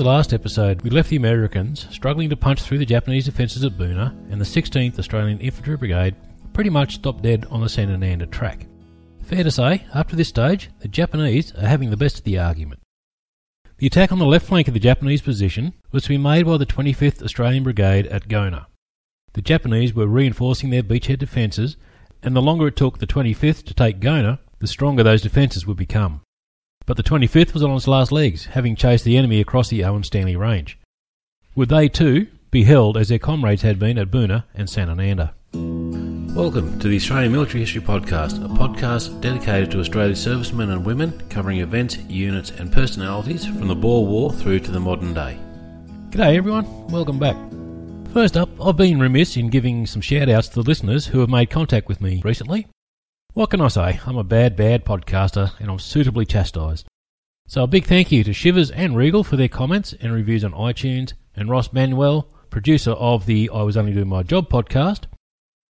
the last episode, we left the Americans struggling to punch through the Japanese defences at Boona, and the 16th Australian Infantry Brigade pretty much stopped dead on the Sananda track. Fair to say, up to this stage, the Japanese are having the best of the argument. The attack on the left flank of the Japanese position was to be made by the 25th Australian Brigade at Gona. The Japanese were reinforcing their beachhead defences, and the longer it took the 25th to take Gona, the stronger those defences would become. But the 25th was on its last legs, having chased the enemy across the Owen Stanley Range. Would they too be held as their comrades had been at Boona and Sananda? Welcome to the Australian Military History Podcast, a podcast dedicated to Australia's servicemen and women, covering events, units and personalities from the Boer War through to the modern day. G'day everyone, welcome back. First up, I've been remiss in giving some shout-outs to the listeners who have made contact with me recently. What can I say? I'm a bad podcaster and I'm suitably chastised. So a big thank you to Shivers and Regal for their comments and reviews on iTunes, and Ross Manuel, producer of the I Was Only Doing My Job podcast,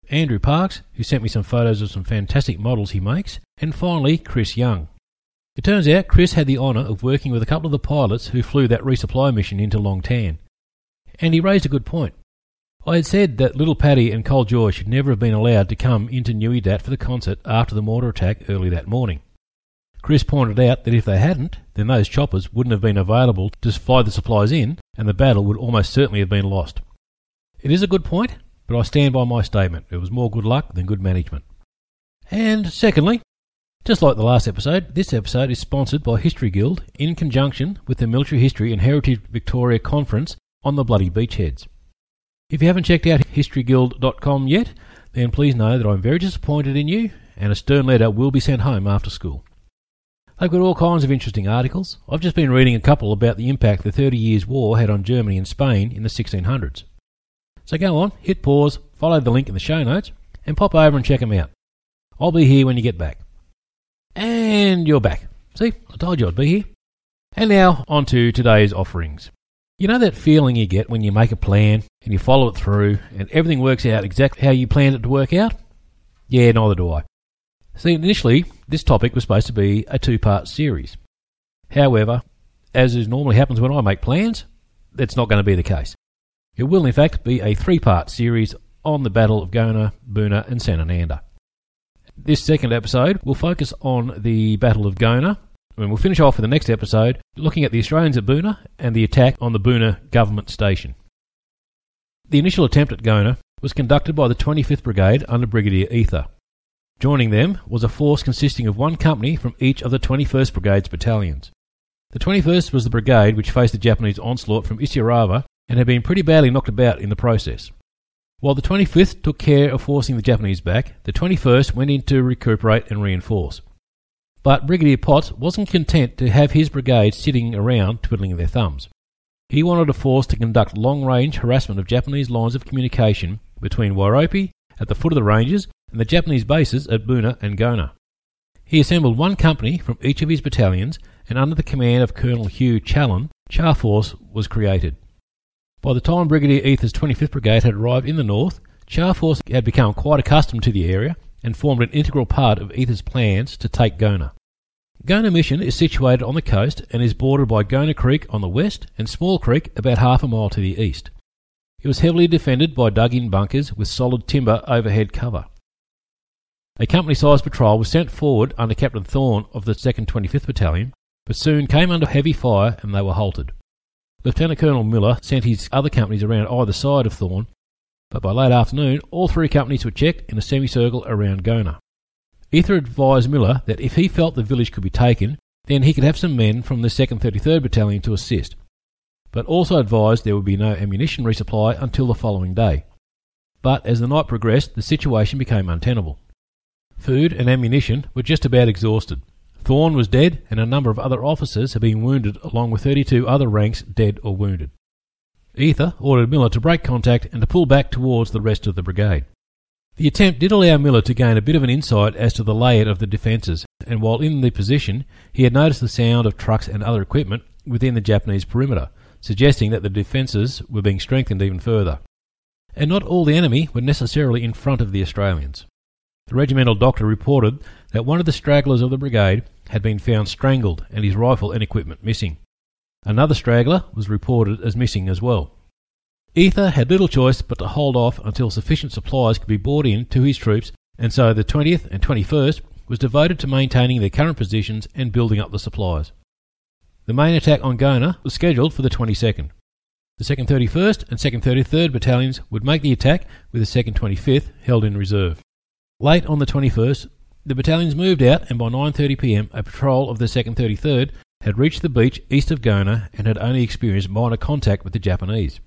Andrew Parks, who sent me some photos of some fantastic models he makes, and finally Chris Young. It turns out Chris had the honour of working with a couple of the pilots who flew that resupply mission into Long Tan. And he raised a good point. I had said that Little Paddy and Cold Joy should never have been allowed to come into Nui Dat for the concert after the mortar attack early that morning. Chris pointed out that if they hadn't, then those choppers wouldn't have been available to fly the supplies in, and the battle would almost certainly have been lost. It is a good point, but I stand by my statement. It was more good luck than good management. And secondly, just like the last episode, this episode is sponsored by History Guild in conjunction with the Military History and Heritage Victoria Conference on the bloody beachheads. If you haven't checked out historyguild.com yet, then please know that I'm very disappointed in you, and a stern letter will be sent home after school. They've got all kinds of interesting articles. I've just been reading a couple about the impact the 30 Years' War had on Germany and Spain in the 1600s. So go on, hit pause, follow the link in the show notes, and pop over and check them out. I'll be here when you get back. And you're back. See, I told you I'd be here. And now, on to today's offerings. You know that feeling you get when you make a plan, and you follow it through, and everything works out exactly how you planned it to work out? Yeah, neither do I. See, initially, this topic was supposed to be a two-part series. However, as is normally happens when I make plans, that's not going to be the case. It will, in fact, be a three-part series on the Battle of Gona, Boona and Sananda. This second episode will focus on the Battle of Gona, and we'll finish off with the next episode looking at the Australians at Boona and the attack on the Boona government station. The initial attempt at Gona was conducted by the 25th Brigade under Brigadier Ether. Joining them was a force consisting of one company from each of the 21st Brigade's battalions. The 21st was the brigade which faced the Japanese onslaught from Ishiarava and had been pretty badly knocked about in the process. While the 25th took care of forcing the Japanese back, the 21st went in to recuperate and reinforce. But Brigadier Potts wasn't content to have his brigade sitting around twiddling their thumbs. He wanted a force to conduct long-range harassment of Japanese lines of communication between Wairopi at the foot of the ranges and the Japanese bases at Boona and Gona. He assembled one company from each of his battalions, and under the command of Colonel Hugh Challen, Char Force was created. By the time Brigadier Ether's 25th Brigade had arrived in the north, Char Force had become quite accustomed to the area and formed an integral part of Ether's plans to take Gona. Gona Mission is situated on the coast and is bordered by Gona Creek on the west and Small Creek about half a mile to the east. It was heavily defended by dug-in bunkers with solid timber overhead cover. A company-sized patrol was sent forward under Captain Thorne of the 2nd 25th Battalion, but soon came under heavy fire and they were halted. Lieutenant Colonel Miller sent his other companies around either side of Thorne, but by late afternoon all three companies were checked in a semicircle around Gona. Ether advised Miller that if he felt the village could be taken, then he could have some men from the 2nd 33rd Battalion to assist, but also advised there would be no ammunition resupply until the following day. But as the night progressed, the situation became untenable. Food and ammunition were just about exhausted. Thorne was dead, and a number of other officers had been wounded, along with 32 other ranks dead or wounded. Ether ordered Miller to break contact and to pull back towards the rest of the brigade. The attempt did allow Miller to gain a bit of an insight as to the layout of the defences, and while in the position, he had noticed the sound of trucks and other equipment within the Japanese perimeter, suggesting that the defences were being strengthened even further. And not all the enemy were necessarily in front of the Australians. The regimental doctor reported that one of the stragglers of the brigade had been found strangled and his rifle and equipment missing. Another straggler was reported as missing as well. Ether had little choice but to hold off until sufficient supplies could be brought in to his troops, and so the 20th and 21st was devoted to maintaining their current positions and building up the supplies. The main attack on Gona was scheduled for the 22nd. The 2nd 31st and 2nd 33rd battalions would make the attack, with the 2nd 25th held in reserve. Late on the 21st, the battalions moved out, and by 9:30 p.m. a patrol of the 2nd 33rd had reached the beach east of Gona and had only experienced minor contact with the Japanese.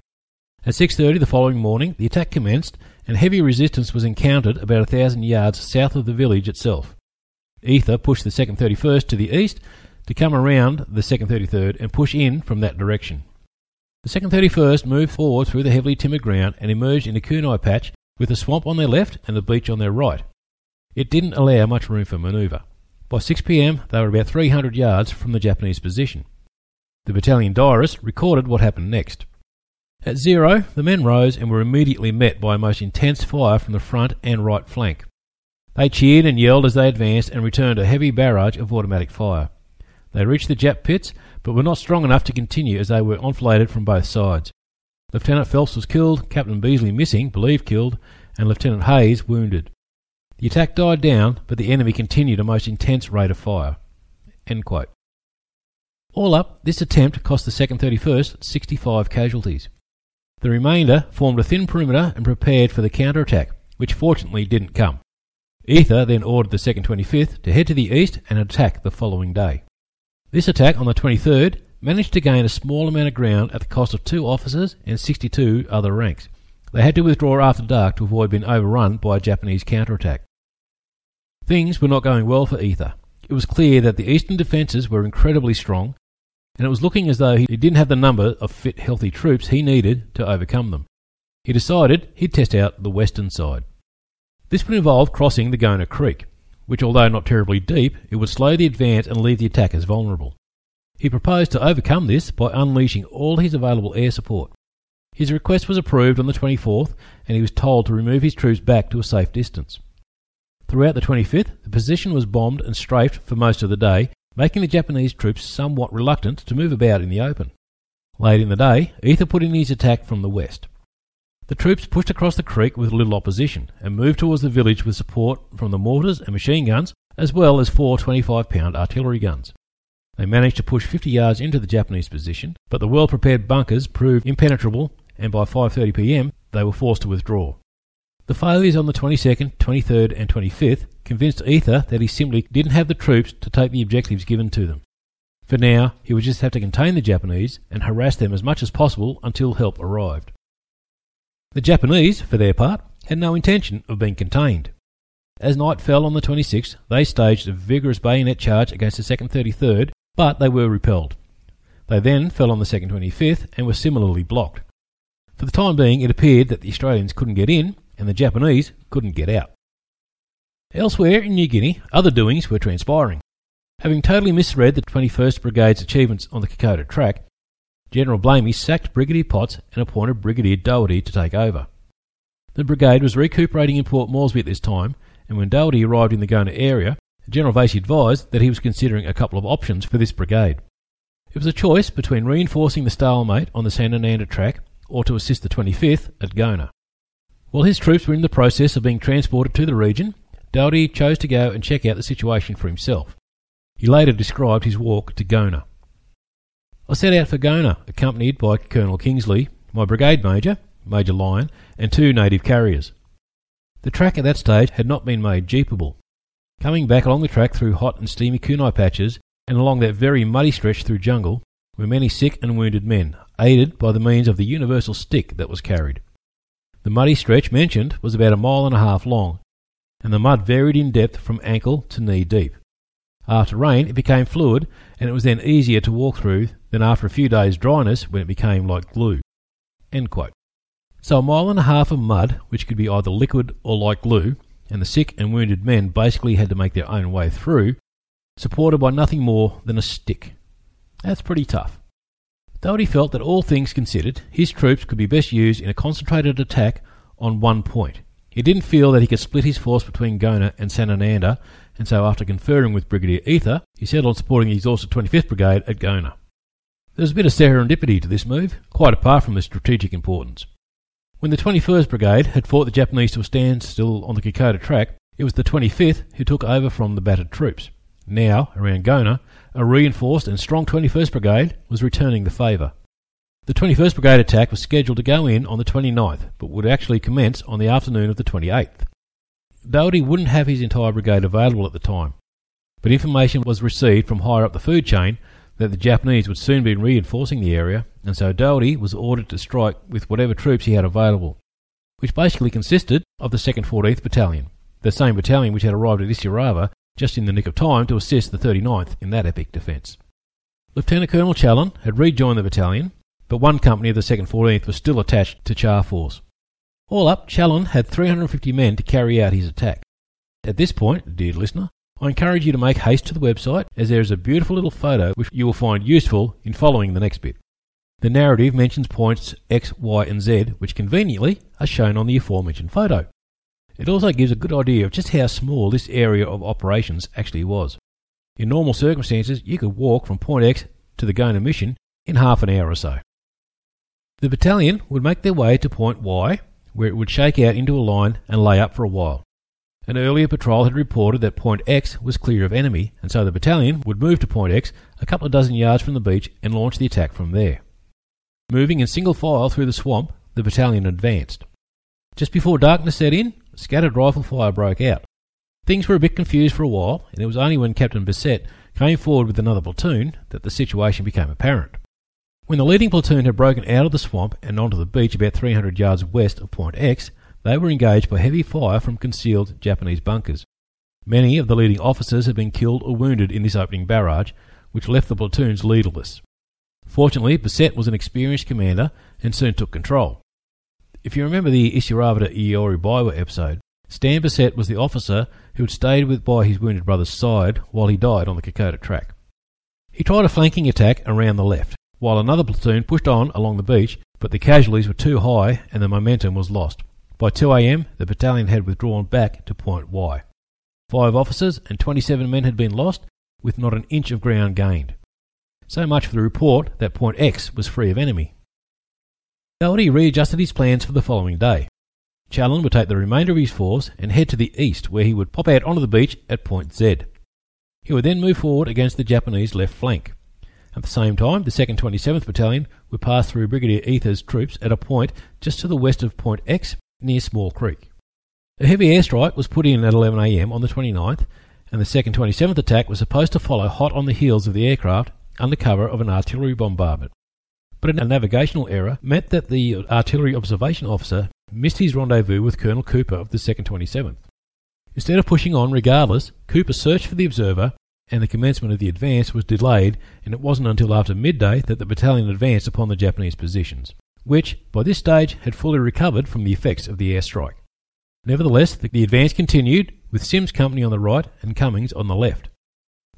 At 6:30 the following morning, the attack commenced, and heavy resistance was encountered about 1,000 yards south of the village itself. Ether pushed the 2nd 31st to the east to come around the 2nd 33rd and push in from that direction. The 2nd 31st moved forward through the heavily timbered ground and emerged in a kunai patch with the swamp on their left and the beach on their right. It didn't allow much room for manoeuvre. By 6 p.m. they were about 300 yards from the Japanese position. The battalion diarist recorded what happened next. At 0 the men rose and were immediately met by a most intense fire from the front and right flank. They cheered and yelled as they advanced and returned a heavy barrage of automatic fire. They reached the Jap pits, but were not strong enough to continue as they were enfilade from both sides. Lieutenant Phelps was killed, Captain Beasley missing, believed killed, and Lieutenant Hayes wounded. The attack died down, but the enemy continued a most intense rate of fire. End quote. All up, this attempt cost the 2nd 31st 65 casualties. The remainder formed a thin perimeter and prepared for the counterattack, which fortunately didn't come. Ether then ordered the 2nd 25th to head to the east and attack the following day. This attack on the 23rd managed to gain a small amount of ground at the cost of 2 officers and 62 other ranks. They had to withdraw after dark to avoid being overrun by a Japanese counterattack. Things were not going well for Ether. It was clear that the eastern defences were incredibly strong, and it was looking as though he didn't have the number of fit, healthy troops he needed to overcome them. He decided he'd test out the western side. This would involve crossing the Gona Creek, which, although not terribly deep, it would slow the advance and leave the attackers vulnerable. He proposed to overcome this by unleashing all his available air support. His request was approved on the 24th, and he was told to remove his troops back to a safe distance. Throughout the 25th, the position was bombed and strafed for most of the day, making the Japanese troops somewhat reluctant to move about in the open. Late in the day, Ether put in his attack from the west. The troops pushed across the creek with little opposition and moved towards the village with support from the mortars and machine guns, as well as 4 25-pound artillery guns. They managed to push 50 yards into the Japanese position, but the well-prepared bunkers proved impenetrable, and by 5:30 p.m. they were forced to withdraw. The failures on the 22nd, 23rd and 25th convinced Ether that he simply didn't have the troops to take the objectives given to them. For now, he would just have to contain the Japanese and harass them as much as possible until help arrived. The Japanese, for their part, had no intention of being contained. As night fell on the 26th, they staged a vigorous bayonet charge against the 2nd 33rd, but they were repelled. They then fell on the 2nd 25th and were similarly blocked. For the time being, it appeared that the Australians couldn't get in and the Japanese couldn't get out. Elsewhere in New Guinea, other doings were transpiring. Having totally misread the 21st Brigade's achievements on the Kokoda track, General Blamey sacked Brigadier Potts and appointed Brigadier Dougherty to take over. The brigade was recuperating in Port Moresby at this time, and when Dougherty arrived in the Gona area, General Vasey advised that he was considering a couple of options for this brigade. It was a choice between reinforcing the stalemate on the Sanananda track or to assist the 25th at Gona. While his troops were in the process of being transported to the region, Dougherty chose to go and check out the situation for himself. He later described his walk to Gona. I set out for Gona, accompanied by Colonel Kingsley, my brigade major, Major Lyon, and 2 native carriers. The track at that stage had not been made jeepable. Coming back along the track through hot and steamy kunai patches and along that very muddy stretch through jungle were many sick and wounded men, aided by the means of the universal stick that was carried. The muddy stretch mentioned was about 1.5 miles long, and the mud varied in depth from ankle to knee deep. After rain it became fluid, and it was then easier to walk through than after a few days' dryness when it became like glue. End quote. So 1.5 miles of mud, which could be either liquid or like glue, and the sick and wounded men basically had to make their own way through, supported by nothing more than a stick. That's pretty tough. Dougherty felt that all things considered, his troops could be best used in a concentrated attack on one point. He didn't feel that he could split his force between Gona and Sanananda, and so after conferring with Brigadier Ether, he settled on supporting the exhausted 25th Brigade at Gona. There's a bit of serendipity to this move, quite apart from the strategic importance. When the 21st Brigade had fought the Japanese to a standstill on the Kokoda track, it was the 25th who took over from the battered troops. Now, around Gona, a reinforced and strong 21st Brigade was returning the favour. The 21st Brigade attack was scheduled to go in on the 29th, but would actually commence on the afternoon of the 28th. Dougherty wouldn't have his entire brigade available at the time, but information was received from higher up the food chain that the Japanese would soon be reinforcing the area, and so Dougherty was ordered to strike with whatever troops he had available, which basically consisted of the 2nd 14th Battalion, the same battalion which had arrived at Isirava just in the nick of time to assist the 39th in that epic defence. Lieutenant Colonel Challen had rejoined the battalion, but one company of the 2nd 14th was still attached to Char Force. All up, Challen had 350 men to carry out his attack. At this point, dear listener, I encourage you to make haste to the website, as there is a beautiful little photo which you will find useful in following the next bit. The narrative mentions points X, Y and Z, which conveniently are shown on the aforementioned photo. It also gives a good idea of just how small this area of operations actually was. In normal circumstances, you could walk from point X to the Gona mission in half an hour or so. The battalion would make their way to point Y, where it would shake out into a line and lay up for a while. An earlier patrol had reported that point X was clear of enemy, and so the battalion would move to point X a couple of dozen yards from the beach and launch the attack from there. Moving in single file through the swamp, the battalion advanced. Just before darkness set in, scattered rifle fire broke out. Things were a bit confused for a while, and it was only when Captain Bissett came forward with another platoon that the situation became apparent. When the leading platoon had broken out of the swamp and onto the beach about 300 yards west of point X, they were engaged by heavy fire from concealed Japanese bunkers. Many of the leading officers had been killed or wounded in this opening barrage, which left the platoons leaderless. Fortunately, Bissett was an experienced commander and soon took control. If you remember the Isirava to Eorubaiwa episode, Stan Bissett was the officer who had stayed by his wounded brother's side while he died on the Kokoda track. He tried a flanking attack around the left, while another platoon pushed on along the beach, but the casualties were too high and the momentum was lost. By 2 a.m., the battalion had withdrawn back to point Y. 5 officers and 27 men had been lost, with not an inch of ground gained. So much for the report that point X was free of enemy. Dougherty readjusted his plans for the following day. Challen would take the remainder of his force and head to the east, where he would pop out onto the beach at point Z. He would then move forward against the Japanese left flank. At the same time, the 2nd 27th Battalion would pass through Brigadier Ether's troops at a point just to the west of point X, near Small Creek. A heavy airstrike was put in at 11 a.m. on the 29th, and the 2nd 27th attack was supposed to follow hot on the heels of the aircraft under cover of an artillery bombardment. But a navigational error meant that the artillery observation officer missed his rendezvous with Colonel Cooper of the 2nd 27th. Instead of pushing on regardless, Cooper searched for the observer, and the commencement of the advance was delayed, and it wasn't until after midday that the battalion advanced upon the Japanese positions, which, by this stage, had fully recovered from the effects of the airstrike. Nevertheless, the advance continued, with Sims' company on the right and Cummings on the left.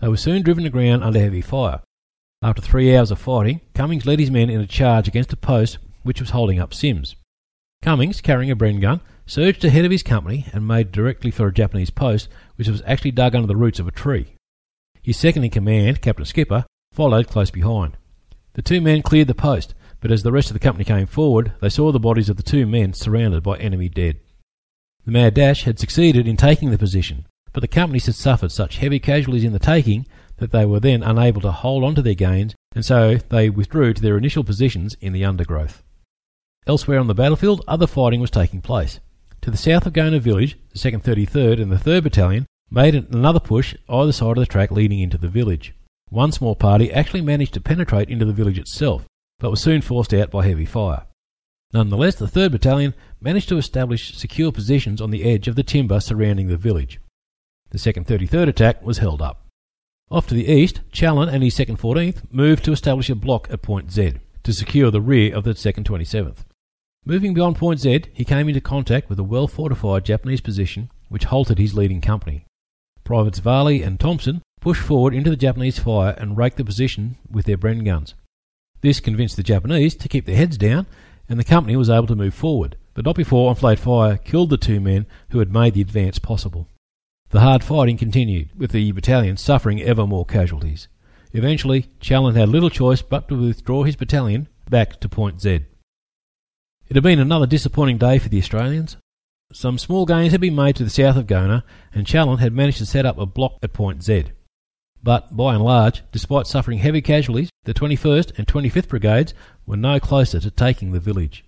They were soon driven to ground under heavy fire. After 3 hours of fighting, Cummings led his men in a charge against a post which was holding up Sims. Cummings, carrying a Bren gun, surged ahead of his company and made directly for a Japanese post which was actually dug under the roots of a tree. His second-in-command, Captain Skipper, followed close behind. The two men cleared the post, but as the rest of the company came forward, they saw the bodies of the two men surrounded by enemy dead. The mad dash had succeeded in taking the position, but the companies had suffered such heavy casualties in the taking that they were then unable to hold on to their gains, and so they withdrew to their initial positions in the undergrowth. Elsewhere on the battlefield, other fighting was taking place. To the south of Gona village, the 2nd 33rd and the 3rd Battalion made another push either side of the track leading into the village. One small party actually managed to penetrate into the village itself, but was soon forced out by heavy fire. Nonetheless, the 3rd Battalion managed to establish secure positions on the edge of the timber surrounding the village. The 2nd 33rd attack was held up. Off to the east, Challen and his 2nd 14th moved to establish a block at point Z to secure the rear of the 2nd 27th. Moving beyond point Z, he came into contact with a well-fortified Japanese position which halted his leading company. Privates Varley and Thompson pushed forward into the Japanese fire and raked the position with their Bren guns. This convinced the Japanese to keep their heads down, and the company was able to move forward, but not before enfilade fire killed the two men who had made the advance possible. The hard fighting continued, with the battalion suffering ever more casualties. Eventually, Challen had little choice but to withdraw his battalion back to Point Z. It had been another disappointing day for the Australians. Some small gains had been made to the south of Gona, and Challen had managed to set up a block at Point Z. But, by and large, despite suffering heavy casualties, the 21st and 25th Brigades were no closer to taking the village.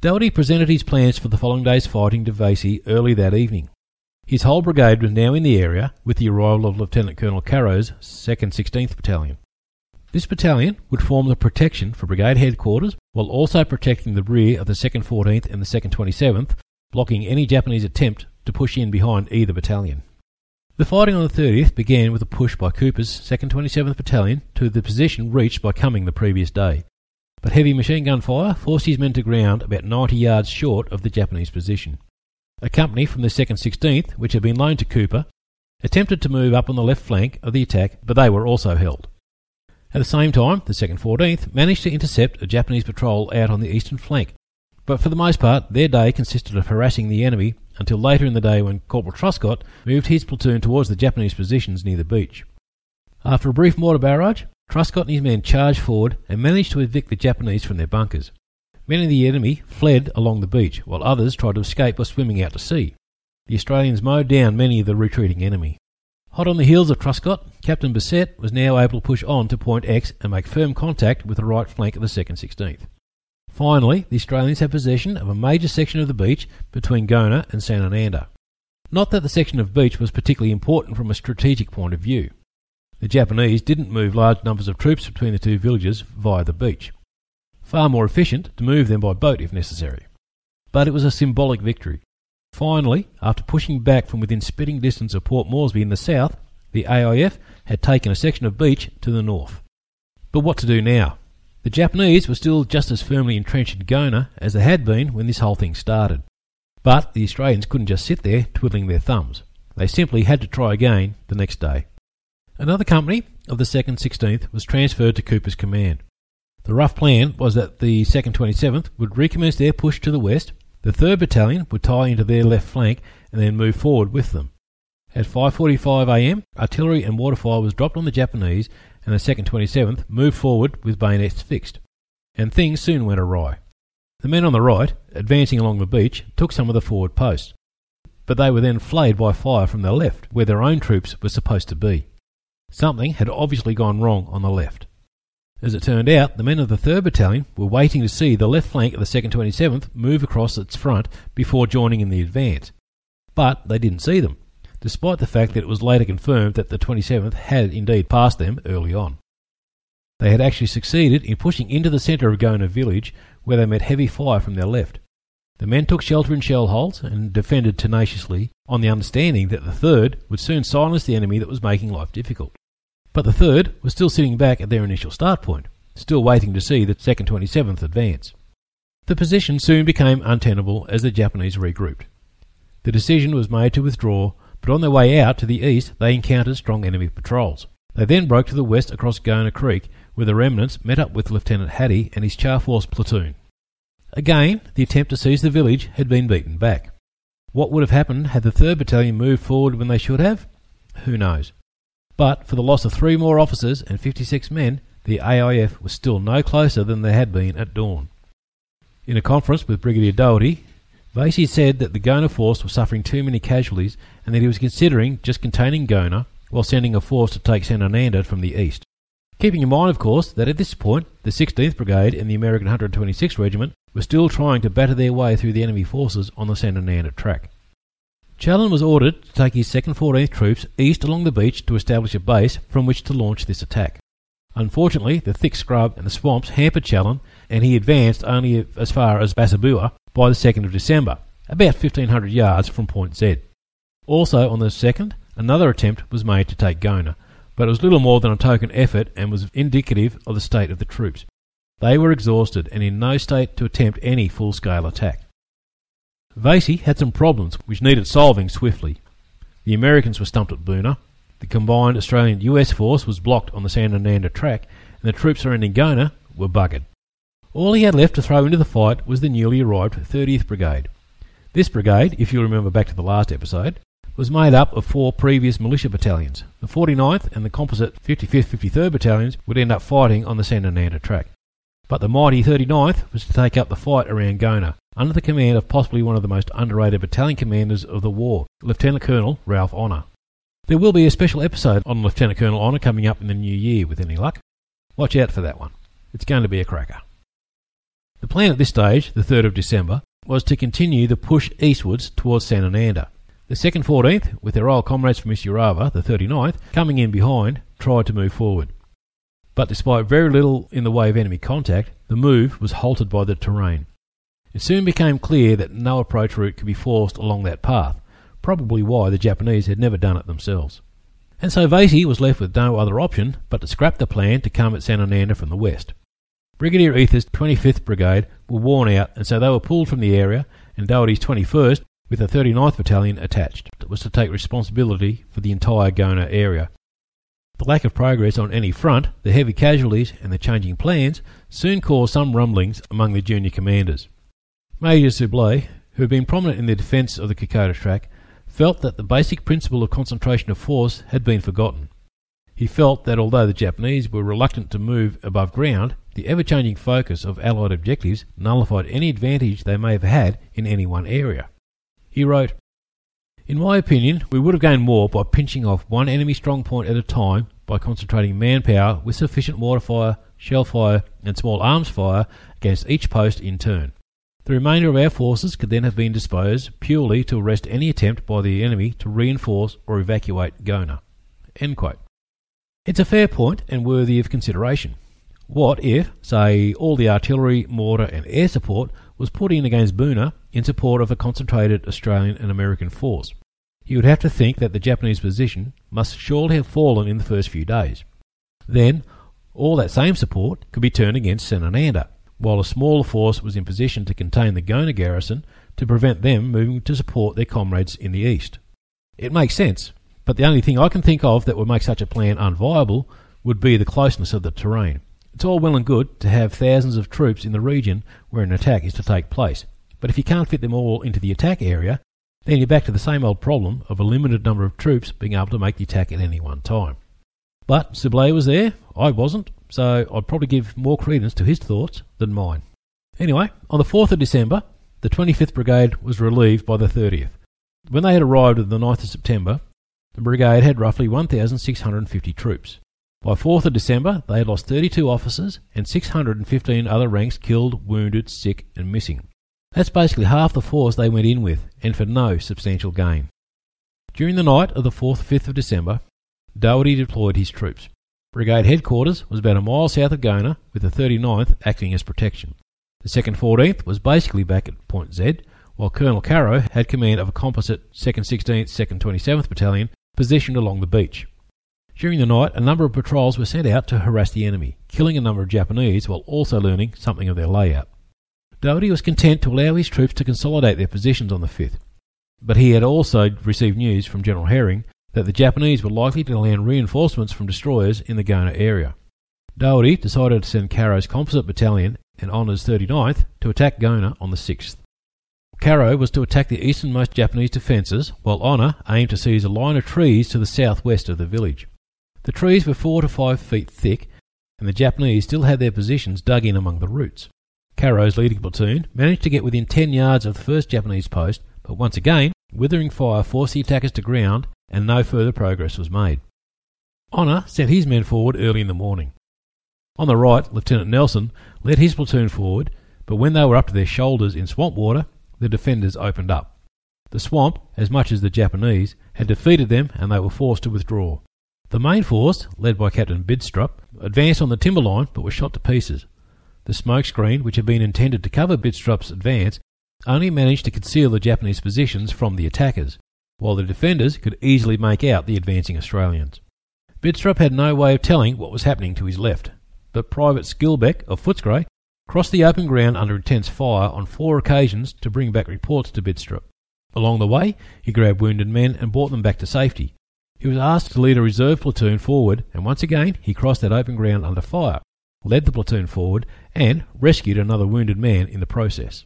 Dougherty presented his plans for the following day's fighting to Vasey early that evening. His whole brigade was now in the area with the arrival of Lieutenant Colonel Caro's 2nd 16th Battalion. This battalion would form the protection for brigade headquarters while also protecting the rear of the 2nd 14th and the 2nd 27th, blocking any Japanese attempt to push in behind either battalion. The fighting on the 30th began with a push by Cooper's 2nd 27th Battalion to the position reached by Cumming the previous day, but heavy machine gun fire forced his men to ground about 90 yards short of the Japanese position. A company from the 2nd 16th, which had been loaned to Cooper, attempted to move up on the left flank of the attack, but they were also held. At the same time, the 2nd 14th managed to intercept a Japanese patrol out on the eastern flank, but for the most part their day consisted of harassing the enemy until later in the day when Corporal Truscott moved his platoon towards the Japanese positions near the beach. After a brief mortar barrage, Truscott and his men charged forward and managed to evict the Japanese from their bunkers. Many of the enemy fled along the beach, while others tried to escape by swimming out to sea. The Australians mowed down many of the retreating enemy. Hot on the heels of Truscott, Captain Bissett was now able to push on to Point X and make firm contact with the right flank of the 2nd 16th. Finally, the Australians had possession of a major section of the beach between Gona and St Lenander. Not that the section of beach was particularly important from a strategic point of view. The Japanese didn't move large numbers of troops between the two villages via the beach. Far more efficient to move them by boat if necessary. But it was a symbolic victory. Finally, after pushing back from within spitting distance of Port Moresby in the south, the AIF had taken a section of beach to the north. But what to do now? The Japanese were still just as firmly entrenched in Gona as they had been when this whole thing started. But the Australians couldn't just sit there twiddling their thumbs. They simply had to try again the next day. Another company of the 2nd 16th was transferred to Cooper's command. The rough plan was that the 2nd 27th would recommence their push to the west, the 3rd Battalion would tie into their left flank and then move forward with them. At 5:45 a.m, artillery and water fire was dropped on the Japanese, and the 2nd 27th moved forward with bayonets fixed. And things soon went awry. The men on the right, advancing along the beach, took some of the forward posts, but they were then flayed by fire from the left, where their own troops were supposed to be. Something had obviously gone wrong on the left. As it turned out, the men of the 3rd Battalion were waiting to see the left flank of the 2nd 27th move across its front before joining in the advance. But they didn't see them, despite the fact that it was later confirmed that the 27th had indeed passed them early on. They had actually succeeded in pushing into the centre of Gona village, where they met heavy fire from their left. The men took shelter in shell holes and defended tenaciously, on the understanding that the 3rd would soon silence the enemy that was making life difficult. But the 3rd was still sitting back at their initial start point, still waiting to see the 2nd 27th advance. The position soon became untenable as the Japanese regrouped. The decision was made to withdraw, but on their way out to the east they encountered strong enemy patrols. They then broke to the west across Gona Creek, where the remnants met up with Lieutenant Hattie and his Char Force platoon. Again, the attempt to seize the village had been beaten back. What would have happened had the 3rd Battalion moved forward when they should have? Who knows? But for the loss of 3 more officers and 56 men, the AIF was still no closer than they had been at dawn. In a conference with Brigadier Dougherty, Vasey said that the Gona force was suffering too many casualties and that he was considering just containing Gona while sending a force to take St Lenander from the east. Keeping in mind, of course, that at this point the 16th Brigade and the American 126th Regiment were still trying to batter their way through the enemy forces on the St Lenander track. Challen was ordered to take his 2nd 14th troops east along the beach to establish a base from which to launch this attack. Unfortunately, the thick scrub and the swamps hampered Challen, and he advanced only as far as Basabua by the 2nd of December, about 1,500 yards from Point Z. Also on the 2nd, another attempt was made to take Gona, but it was little more than a token effort and was indicative of the state of the troops. They were exhausted and in no state to attempt any full-scale attack. Vasey had some problems which needed solving swiftly. The Americans were stumped at Boona, the combined Australian-US force was blocked on the St Lenander track, and the troops surrounding Gona were buggered. All he had left to throw into the fight was the newly arrived 30th Brigade. This brigade, if you remember back to the last episode, was made up of four previous militia battalions. The 49th and the composite 55th 53rd battalions would end up fighting on the Sandonanda track. But the mighty 39th was to take up the fight around Gona, under the command of possibly one of the most underrated battalion commanders of the war, Lieutenant Colonel Ralph Honor. There will be a special episode on Lieutenant Colonel Honor coming up in the new year, with any luck. Watch out for that one. It's going to be a cracker. The plan at this stage, the 3rd of December, was to continue the push eastwards towards Sandonanda. The 2nd 14th, with their old comrades from Misurava, the 39th, coming in behind, tried to move forward. But despite very little in the way of enemy contact, the move was halted by the terrain. It soon became clear that no approach route could be forced along that path, probably why the Japanese had never done it themselves. And so Vasey was left with no other option but to scrap the plan to come at Sandonanda from the west. Brigadier Ether's 25th Brigade were worn out, and so they were pulled from the area, and Dougherty's 21st, with the 39th Battalion attached, was to take responsibility for the entire Gona area. The lack of progress on any front, the heavy casualties, and the changing plans soon caused some rumblings among the junior commanders. Major Sibley, who had been prominent in the defence of the Kokoda track, felt that the basic principle of concentration of force had been forgotten. He felt that although the Japanese were reluctant to move above ground, the ever-changing focus of Allied objectives nullified any advantage they may have had in any one area. He wrote, "In my opinion, we would have gained more by pinching off one enemy strong point at a time, by concentrating manpower with sufficient mortar fire, shell fire, and small arms fire against each post in turn. The remainder of our forces could then have been disposed purely to arrest any attempt by the enemy to reinforce or evacuate Gona." End quote. It's a fair point and worthy of consideration. What if, say, all the artillery, mortar and air support was put in against Boona in support of a concentrated Australian and American force? You would have to think that the Japanese position must surely have fallen in the first few days. Then, all that same support could be turned against Sandonanda, while a smaller force was in position to contain the Gona garrison to prevent them moving to support their comrades in the east. It makes sense, but the only thing I can think of that would make such a plan unviable would be the closeness of the terrain. It's all well and good to have thousands of troops in the region where an attack is to take place, but if you can't fit them all into the attack area, then you're back to the same old problem of a limited number of troops being able to make the attack at any one time. But Sibley was there, I wasn't, so I'd probably give more credence to his thoughts than mine. Anyway, on the 4th of December, the 25th Brigade was relieved by the 30th. When they had arrived on the 9th of September, the brigade had roughly 1,650 troops. By 4th of December, they had lost 32 officers and 615 other ranks killed, wounded, sick and missing. That's basically half the force they went in with, and for no substantial gain. During the night of the 4th 5th of December, Dougherty deployed his troops. Brigade headquarters was about a mile south of Gona, with the 39th acting as protection. The 2nd 14th was basically back at Point Z, while Colonel Caro had command of a composite 2nd 16th, 2nd 27th Battalion positioned along the beach. During the night, a number of patrols were sent out to harass the enemy, killing a number of Japanese while also learning something of their layout. Dougherty was content to allow his troops to consolidate their positions on the 5th, but he had also received news from General Herring that the Japanese were likely to land reinforcements from destroyers in the Gona area. Dougherty decided to send Caro's composite battalion and Honor's 39th to attack Gona on the 6th. Caro was to attack the easternmost Japanese defences, while Honor aimed to seize a line of trees to the southwest of the village. The trees were 4 to 5 feet thick, and the Japanese still had their positions dug in among the roots. Caro's leading platoon managed to get within 10 yards of the first Japanese post, but once again, withering fire forced the attackers to ground, and no further progress was made. Honor sent his men forward early in the morning. On the right, Lieutenant Nelson led his platoon forward, but when they were up to their shoulders in swamp water, the defenders opened up. The swamp, as much as the Japanese, had defeated them, and they were forced to withdraw. The main force, led by Captain Bidstrup, advanced on the timberline but was shot to pieces. The smoke screen, which had been intended to cover Bidstrup's advance, only managed to conceal the Japanese positions from the attackers, while the defenders could easily make out the advancing Australians. Bidstrup had no way of telling what was happening to his left, but Private Skilbeck of Footscray crossed the open ground under intense fire on 4 occasions to bring back reports to Bidstrup. Along the way, he grabbed wounded men and brought them back to safety. He was asked to lead a reserve platoon forward, and once again he crossed that open ground under fire, led the platoon forward, and rescued another wounded man in the process.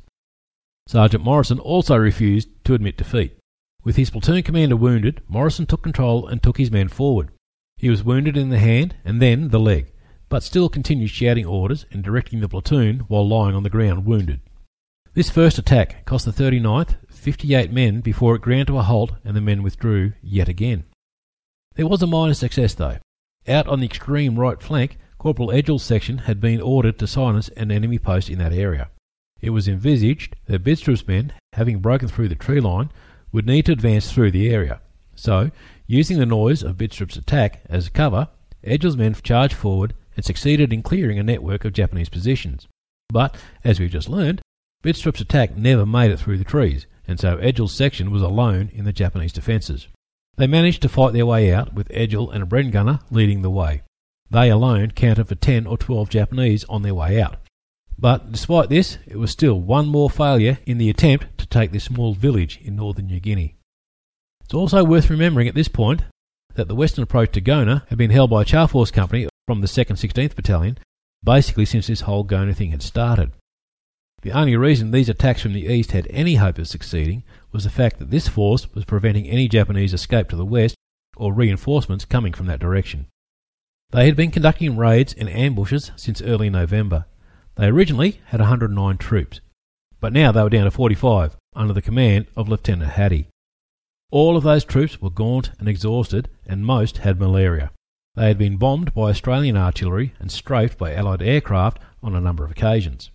Sergeant Morrison also refused to admit defeat. With his platoon commander wounded, Morrison took control and took his men forward. He was wounded in the hand and then the leg, but still continued shouting orders and directing the platoon while lying on the ground wounded. This first attack cost the 39th 58 men before it ground to a halt and the men withdrew yet again. There was a minor success, though. Out on the extreme right flank, Corporal Edgell's section had been ordered to silence an enemy post in that area. It was envisaged that Bidstrup's men, having broken through the tree line, would need to advance through the area. So, using the noise of Bidstrup's attack as cover, Edgell's men charged forward and succeeded in clearing a network of Japanese positions. But, as we've just learned, Bidstrup's attack never made it through the trees, and so Edgell's section was alone in the Japanese defences. They managed to fight their way out, with Edgell and a Bren gunner leading the way. They alone counted for 10 or 12 Japanese on their way out. But despite this, it was still one more failure in the attempt to take this small village in northern New Guinea. It's also worth remembering at this point that the western approach to Gona had been held by a Charforce company from the 2nd 16th Battalion, basically since this whole Gona thing had started. The only reason these attacks from the east had any hope of succeeding was the fact that this force was preventing any Japanese escape to the west or reinforcements coming from that direction. They had been conducting raids and ambushes since early November. They originally had 109 troops, but now they were down to 45 under the command of Lieutenant Hattie. All of those troops were gaunt and exhausted, and most had malaria. They had been bombed by Australian artillery and strafed by Allied aircraft on a number of occasions.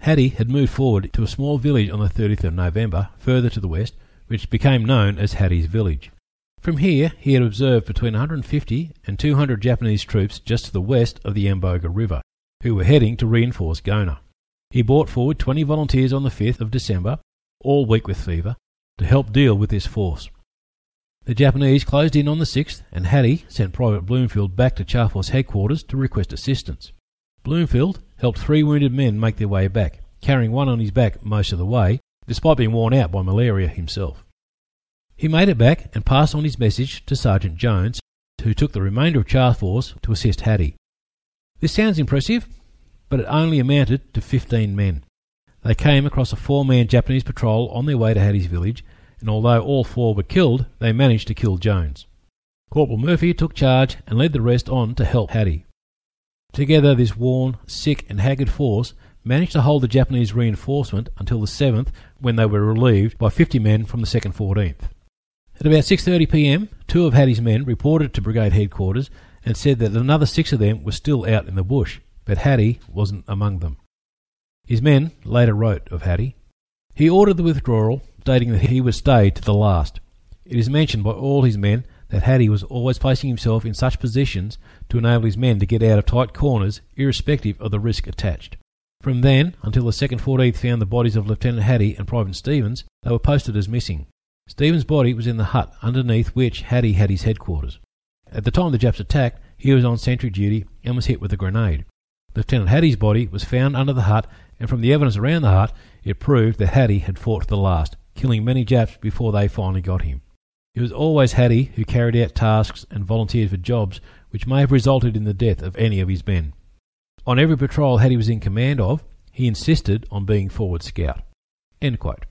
Hattie had moved forward to a small village on the 30th of November, further to the west, which became known as Hattie's Village. From here he had observed between 150 and 200 Japanese troops just to the west of the Amboga River, who were heading to reinforce Gona. He brought forward 20 volunteers on the 5th of December, all weak with fever, to help deal with this force. The Japanese closed in on the 6th, and Hattie sent Private Bloomfield back to Charforce headquarters to request assistance. Bloomfield helped 3 wounded men make their way back, carrying one on his back most of the way, despite being worn out by malaria himself. He made it back and passed on his message to Sergeant Jones, who took the remainder of Charforce to assist Hattie. This sounds impressive, but it only amounted to 15 men. They came across a 4-man Japanese patrol on their way to Hattie's village, and although all 4 were killed, they managed to kill Jones. Corporal Murphy took charge and led the rest on to help Hattie. Together, this worn, sick and haggard force managed to hold the Japanese reinforcement until the 7th, when they were relieved by 50 men from the 2nd 14th. At about 6:30 p.m, 2 of Hattie's men reported to brigade headquarters and said that another 6 of them were still out in the bush, but Hattie wasn't among them. His men later wrote of Hattie. He ordered the withdrawal, stating that he would stay to the last. It is mentioned by all his men that Hattie was always placing himself in such positions to enable his men to get out of tight corners, irrespective of the risk attached. From then until the 2nd 14th found the bodies of Lieutenant Hattie and Private Stevens, they were posted as missing. Stevens' body was in the hut underneath which Hattie had his headquarters. At the time the Japs attacked, he was on sentry duty and was hit with a grenade. Lieutenant Hattie's body was found under the hut, and from the evidence around the hut, it proved that Hattie had fought to the last, killing many Japs before they finally got him. It was always Hattie who carried out tasks and volunteered for jobs which may have resulted in the death of any of his men. On every patrol Hattie was in command of, he insisted on being forward scout. End quote.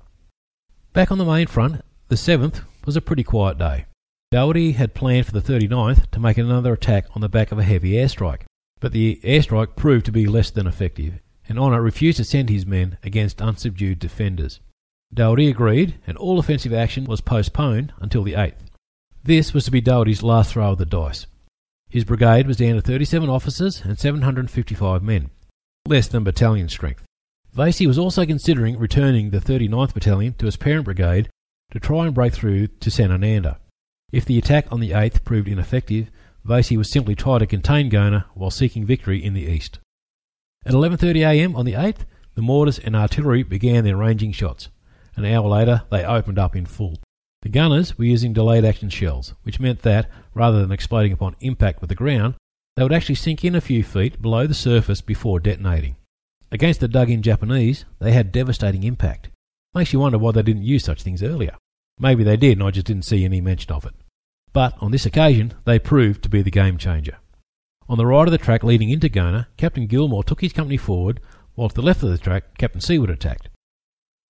Back on the main front, the 7th was a pretty quiet day. Dougherty had planned for the 39th to make another attack on the back of a heavy airstrike, but the airstrike proved to be less than effective, and Honor refused to send his men against unsubdued defenders. Dougherty agreed, and all offensive action was postponed until the 8th. This was to be Dougherty's last throw of the dice. His brigade was down to 37 officers and 755 men, less than battalion strength. Vasey was also considering returning the 39th Battalion to its parent brigade to try and break through to San Ananda. If the attack on the 8th proved ineffective, Vasey would simply try to contain Gona while seeking victory in the east. At 11:30 a.m. on the 8th, the mortars and artillery began their ranging shots. An hour later, they opened up in full. The gunners were using delayed action shells, which meant that, rather than exploding upon impact with the ground, they would actually sink in a few feet below the surface before detonating. Against the dug-in Japanese, they had devastating impact. Makes you wonder why they didn't use such things earlier. Maybe they did and I just didn't see any mention of it. But on this occasion, they proved to be the game changer. On the right of the track leading into Gona, Captain Gilmore took his company forward, while to the left of the track, Captain Seaward attacked.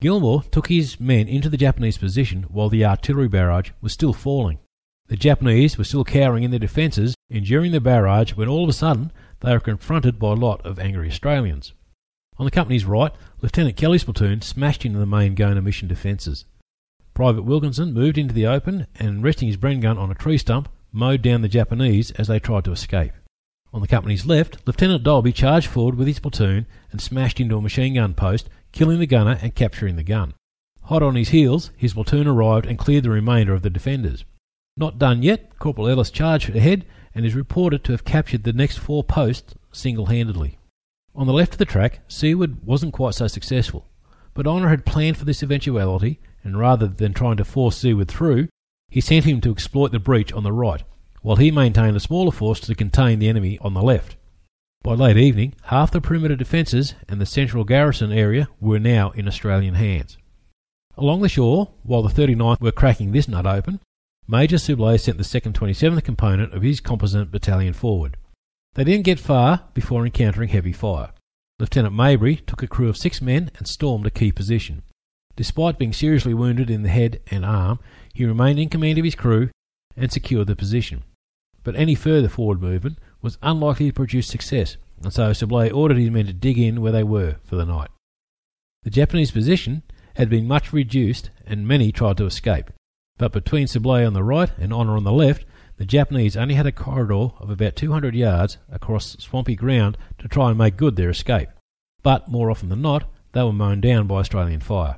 Gilmore took his men into the Japanese position while the artillery barrage was still falling. The Japanese were still cowering in their defences, enduring the barrage, when all of a sudden they were confronted by a lot of angry Australians. On the company's right, Lieutenant Kelly's platoon smashed into the main Gona mission defences. Private Wilkinson moved into the open and, resting his Bren gun on a tree stump, mowed down the Japanese as they tried to escape. On the company's left, Lieutenant Dolby charged forward with his platoon and smashed into a machine gun post, killing the gunner and capturing the gun. Hot on his heels, his platoon arrived and cleared the remainder of the defenders. Not done yet, Corporal Ellis charged ahead and is reported to have captured the next 4 posts single-handedly. On the left of the track, Seaward wasn't quite so successful, but Honor had planned for this eventuality, and rather than trying to force Seaward through, he sent him to exploit the breach on the right, while he maintained a smaller force to contain the enemy on the left. By late evening, half the perimeter defences and the central garrison area were now in Australian hands. Along the shore, while the 39th were cracking this nut open, Major Sibley sent the 2nd 27th component of his composite battalion forward. They didn't get far before encountering heavy fire. Lieutenant Mabry took a crew of 6 men and stormed a key position. Despite being seriously wounded in the head and arm, he remained in command of his crew and secured the position. But any further forward movement was unlikely to produce success, and so Sibley ordered his men to dig in where they were for the night. The Japanese position had been much reduced, and many tried to escape, but between Sibley on the right and Honor on the left, the Japanese only had a corridor of about 200 yards across swampy ground to try and make good their escape, but more often than not, they were mown down by Australian fire.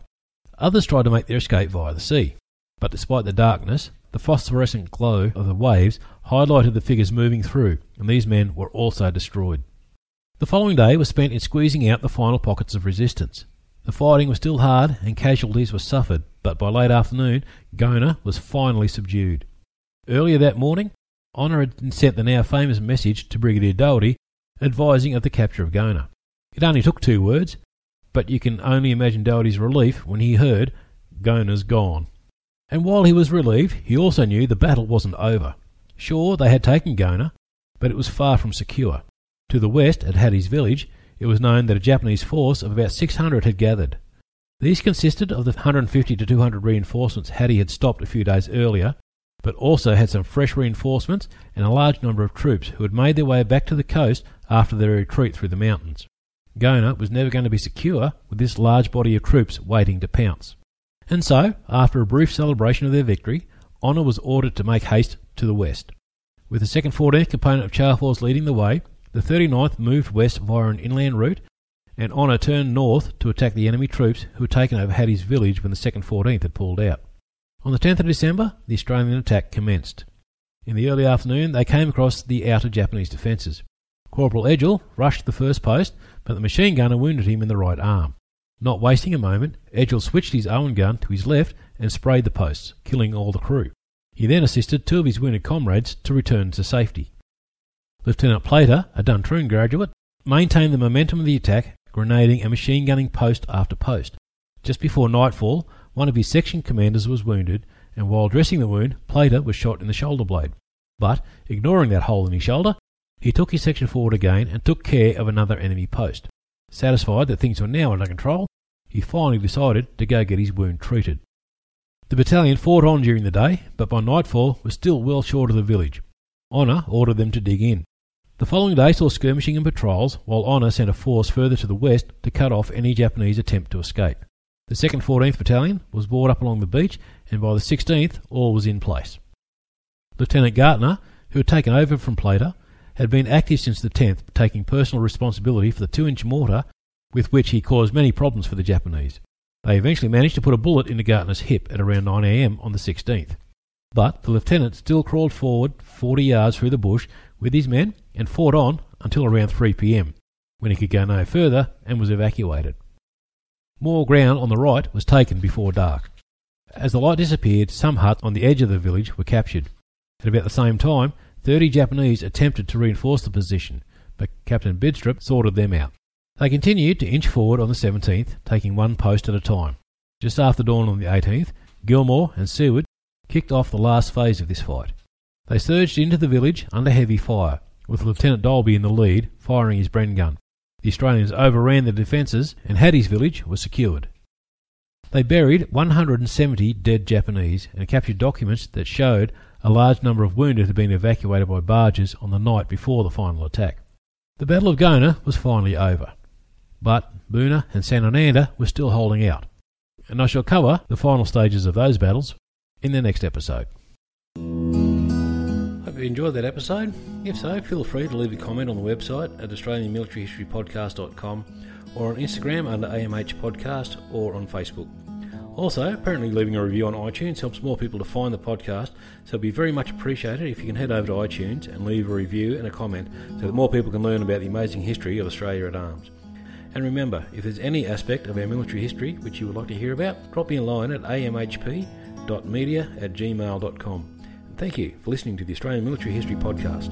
Others tried to make their escape via the sea, but despite the darkness, the phosphorescent glow of the waves highlighted the figures moving through, and these men were also destroyed. The following day was spent in squeezing out the final pockets of resistance. The fighting was still hard and casualties were suffered, but by late afternoon, Gona was finally subdued. Earlier that morning, Honor had sent the now famous message to Brigadier Dougherty advising of the capture of Gona. It only took 2 words, but you can only imagine Dougherty's relief when he heard, "Gona's gone." And while he was relieved, he also knew the battle wasn't over. Sure, they had taken Gona, but it was far from secure. To the west, at Hattie's village, it was known that a Japanese force of about 600 had gathered. These consisted of the 150 to 200 reinforcements Hattie had stopped a few days earlier, but also had some fresh reinforcements and a large number of troops who had made their way back to the coast after their retreat through the mountains. Gona was never going to be secure with this large body of troops waiting to pounce. And so, after a brief celebration of their victory, Honor was ordered to make haste to the west. With the 2nd 14th component of Charforce leading the way, the 39th moved west via an inland route, and Honor turned north to attack the enemy troops who had taken over Hattie's village when the 2nd 14th had pulled out. On the 10th of December, the Australian attack commenced. In the early afternoon, they came across the outer Japanese defences. Corporal Edgell rushed the first post, but the machine gunner wounded him in the right arm. Not wasting a moment, Edgell switched his own gun to his left and sprayed the posts, killing all the crew. He then assisted 2 of his wounded comrades to return to safety. Lieutenant Plater, a Duntroon graduate, maintained the momentum of the attack, grenading and machine-gunning post after post. Just before nightfall, one of his section commanders was wounded, and while dressing the wound, Plater was shot in the shoulder blade. But, ignoring that hole in his shoulder, he took his section forward again and took care of another enemy post. Satisfied that things were now under control, he finally decided to go get his wound treated. The battalion fought on during the day, but by nightfall was still well short of the village. Honor ordered them to dig in. The following day saw skirmishing and patrols, while Honor sent a force further to the west to cut off any Japanese attempt to escape. The 2nd 14th Battalion was brought up along the beach, and by the 16th all was in place. Lieutenant Gartner, who had taken over from Plater, had been active since the 10th, taking personal responsibility for the 2-inch mortar with which he caused many problems for the Japanese. They eventually managed to put a bullet into Gartner's hip at around 9 a.m. on the 16th. But the lieutenant still crawled forward 40 yards through the bush with his men and fought on until around 3 p.m, when he could go no further and was evacuated. More ground on the right was taken before dark. As the light disappeared, some huts on the edge of the village were captured. At about the same time, 30 Japanese attempted to reinforce the position, but Captain Bidstrup sorted them out. They continued to inch forward on the 17th, taking 1 post at a time. Just after dawn on the 18th, Gilmore and Seward kicked off the last phase of this fight. They surged into the village under heavy fire, with Lieutenant Dolby in the lead, firing his Bren gun. The Australians overran the defences, and Hattie's village was secured. They buried 170 dead Japanese and captured documents that showed a large number of wounded had been evacuated by barges on the night before the final attack. The Battle of Gona was finally over, but Buna and San Fernando were still holding out, and I shall cover the final stages of those battles in the next episode. Hope you enjoyed that episode. If so, feel free to leave a comment on the website at AustralianMilitaryHistoryPodcast.com or on Instagram under AMH Podcast or on Facebook. Also, apparently leaving a review on iTunes helps more people to find the podcast, so it'd be very much appreciated if you can head over to iTunes and leave a review and a comment so that more people can learn about the amazing history of Australia at Arms. And remember, if there's any aspect of our military history which you would like to hear about, drop me a line at amhp.media@gmail.com. And thank you for listening to the Australian Military History Podcast.